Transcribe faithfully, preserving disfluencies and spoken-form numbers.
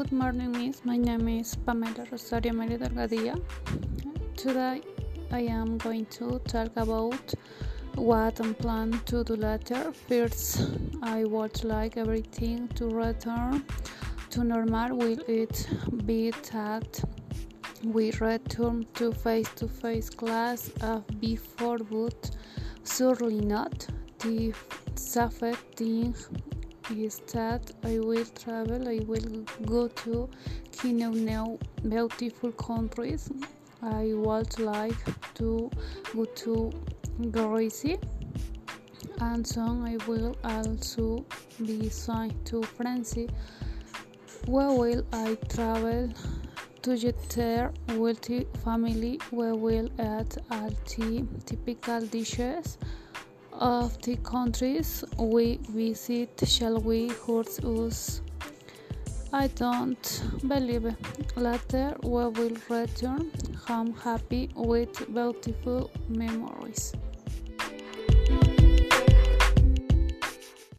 Good morning, Miss. My name is Pamela Rosario Meli Delgadilla. Today I am going to talk about what I plan to do later. First, I would like everything to return to normal. Will it be that we return to face-to-face class as before? But surely not. The safest thing is that I will travel. I will go to new beautiful countries. I would like to go to Greece, and soon I will also be signed to France. Where will I travel? To their wealthy family, we will eat all the typical dishes of the countries we visit. Shall we hurt us? I don't believe it. Later we will return home happy with beautiful memories.